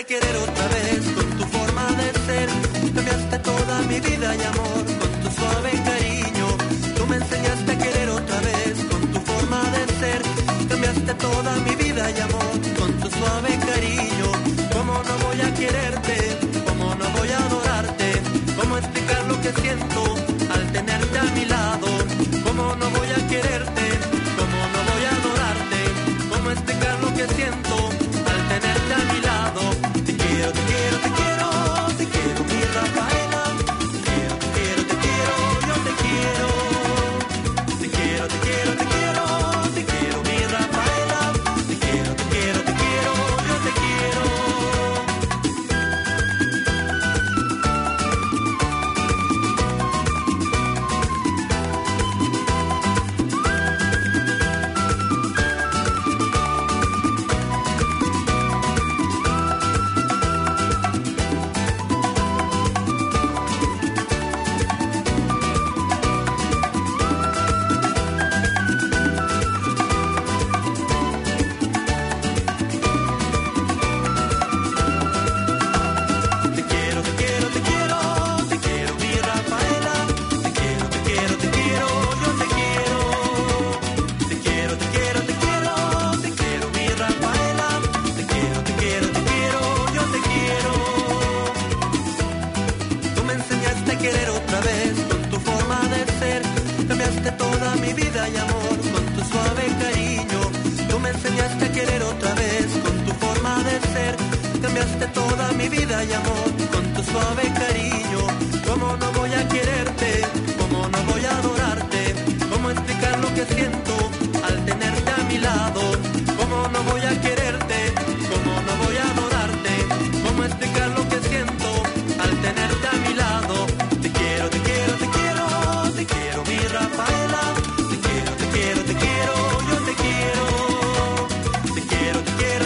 Déjate querer otra vez con tu forma de ser. Cambiaste toda mi vida y amor con tu suave cariño. Tú me enseñaste a querer otra vez con tu forma de ser. Cambiaste toda mi vida y amor con tu suave cariño. ¿Cómo no voy a quererte? ¿Cómo no voy a adorarte? ¿Cómo explicar lo que siento al tenerte a mi lado? ¿Cómo no voy a quererte? ¿Cómo no voy a adorarte? ¿Cómo explicar lo que siento al tenerte a mi lado? Te quiero, te quiero, te quiero, te quiero, mi Rafaela. Te quiero, te quiero, yo te quiero. Te quiero, te quiero, te quiero, te quiero, mi Rafaela. Te quiero, te quiero, te quiero, yo te quiero. Te quiero, te quiero,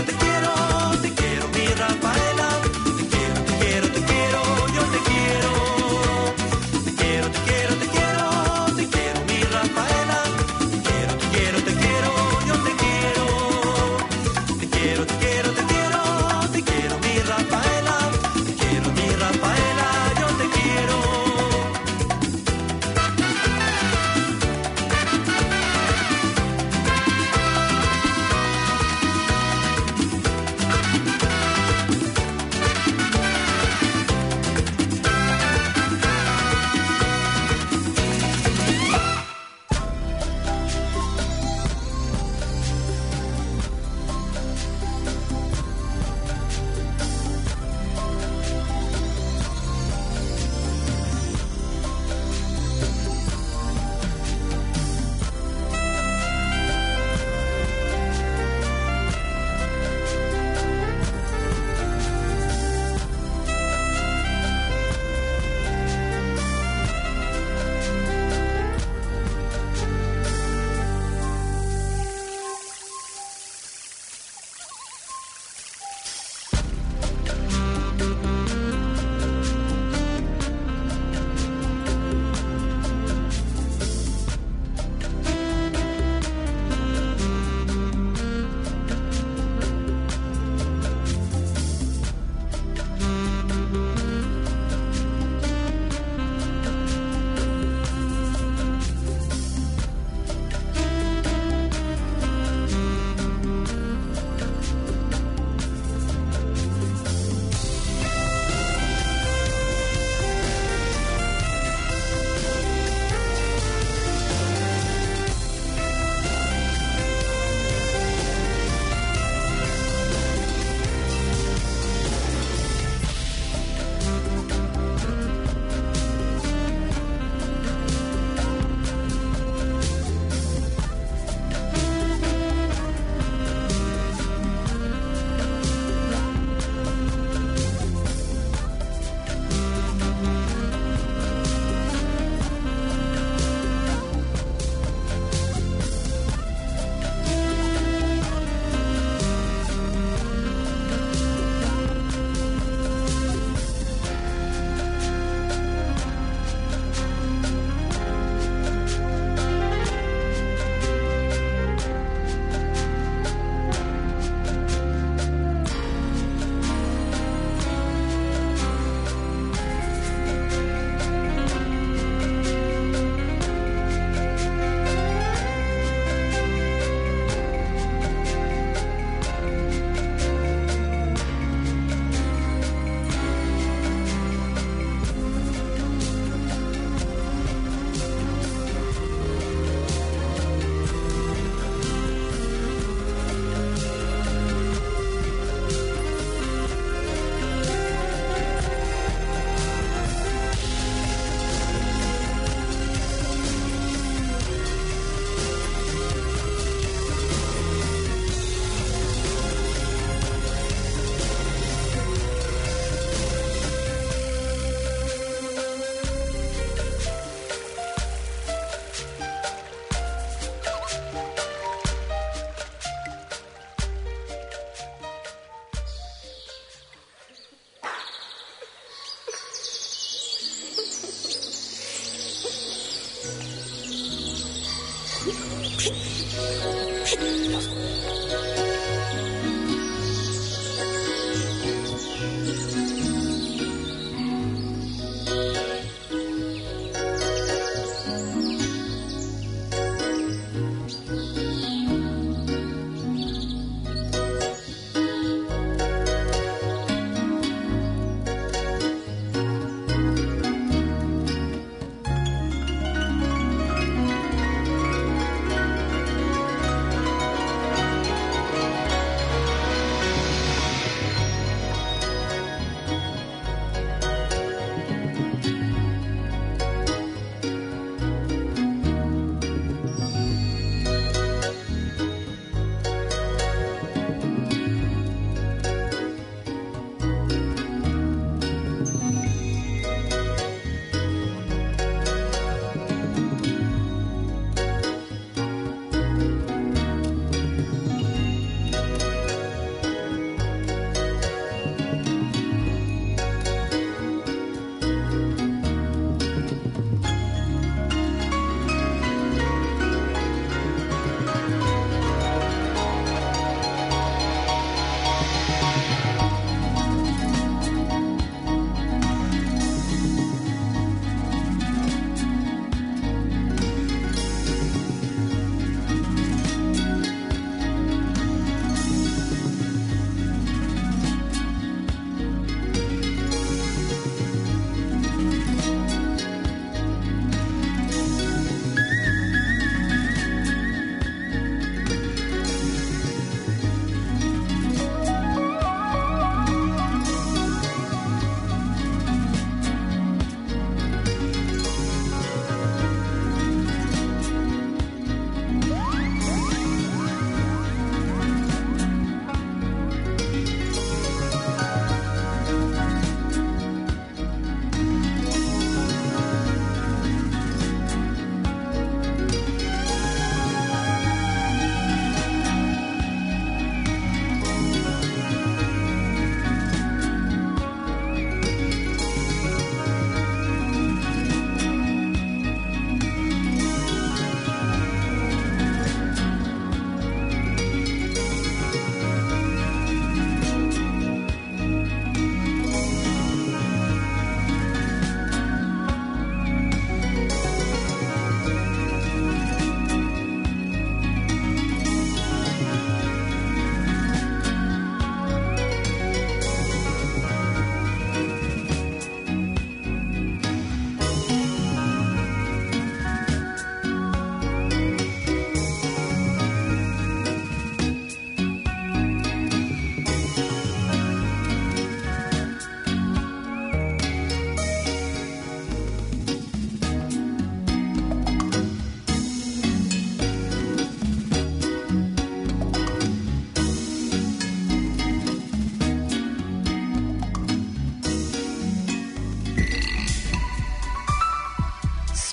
te quiero, yo te quiero.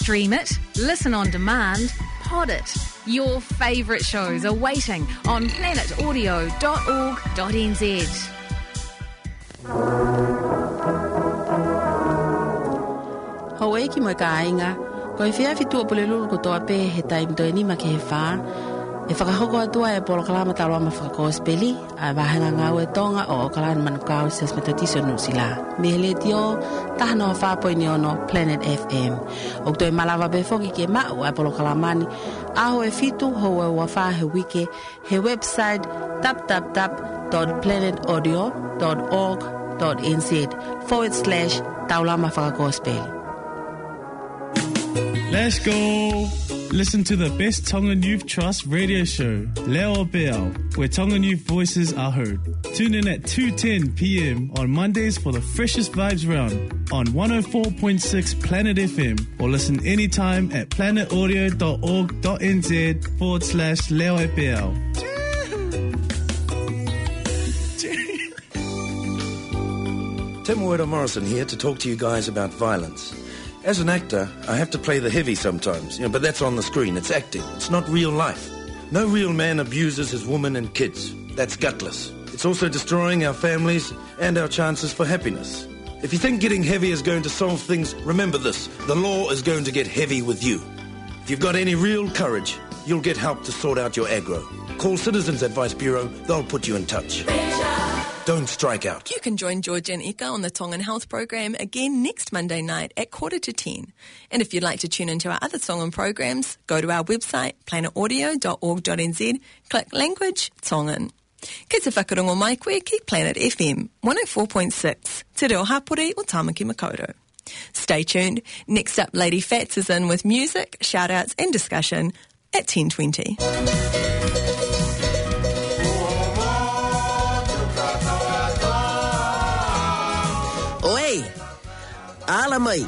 Stream it, listen on demand, pod it. Your favourite shows are waiting on planetaudio.org.nz. Hawaii ki mo kainga, ko fia fitua polelulu ko toa pe he time to ni ma ke fa. E whakahoko atua e Polokalama Taulama whakakospeli, a wahanga ngau e tonga o Auckland Manukau ses metatiso nusila. Mehele tio tahno whapo ni ono Planet FM. O toi malawa be foki ke mau a Polokalamani, aho e fitu ho e wafa he wiki, he website www.planetaudio.org.nz/Taulama Whakakospeli. Let's go! Listen to the best Tongan Youth Trust radio show, Leo Biao, where Tongan youth voices are heard. Tune in at 2:10 p.m. on Mondays for the freshest vibes round on 104.6 Planet FM, or listen anytime at planetaudio.org.nz/Leo Biao. Temuera Morrison here to talk to you guys about violence. As an actor, I have to play the heavy sometimes, but that's on the screen. It's acting. It's not real life. No real man abuses his woman and kids. That's gutless. It's also destroying our families and our chances for happiness. If you think getting heavy is going to solve things, remember this. The law is going to get heavy with you. If you've got any real courage, you'll get help to sort out your aggro. Call Citizens Advice Bureau, they'll put you in touch. Don't strike out. You can join Georgian Eka on the Tongan Health Programme again next Monday night at 10:15. And if you'd like to tune into our other Tongan programmes, go to our website, planetaudio.org.nz, click Language, Tongan. Kia te whakarongo mai koe ki Planet FM, 104.6, Te Reo Hapori o Tāmaki Makaurau. Stay tuned. Next up, Lady Fats is in with music, shout-outs and discussion at 10:20. Oi, ala mai,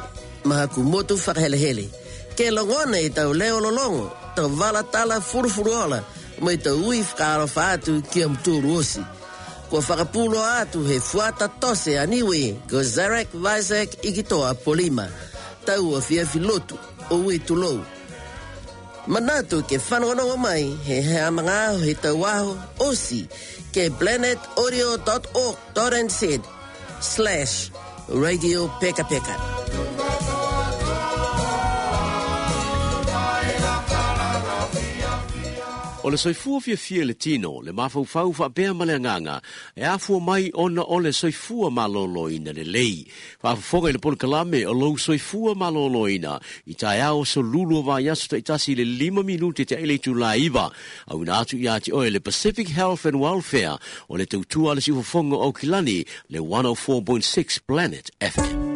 maha kumotu whakelehele. Ke longona e tau leo lolongo, tau wala tala furufuruola, mai tau ui whakarofa atu ki amturu osi. Kua whakapulo atu he fuata tose aniwe, ko Zarek Vizek ikitoa polima, tau a fiafi lotu, o ui tulou. Manatu ke whanongonongo mai, he hea mangaho he tau aho osi, ke planetaudio.org.nz/Radio Peka Peka. O le soifua fia le tino, le mafaufau faapea ma le anganga, e afua mai ona o le soifua malōlōina le lei. Faafofoga i le Polokalame o lou soifua malōlōina, i taeao so lulu o vaiaso taʻitasi le 5 minute te aile tulaiva, auina atu iā te oe le Pacific Health and Welfare, o le tautua le sifofoga o Kilani, le 104.6 Planet FM.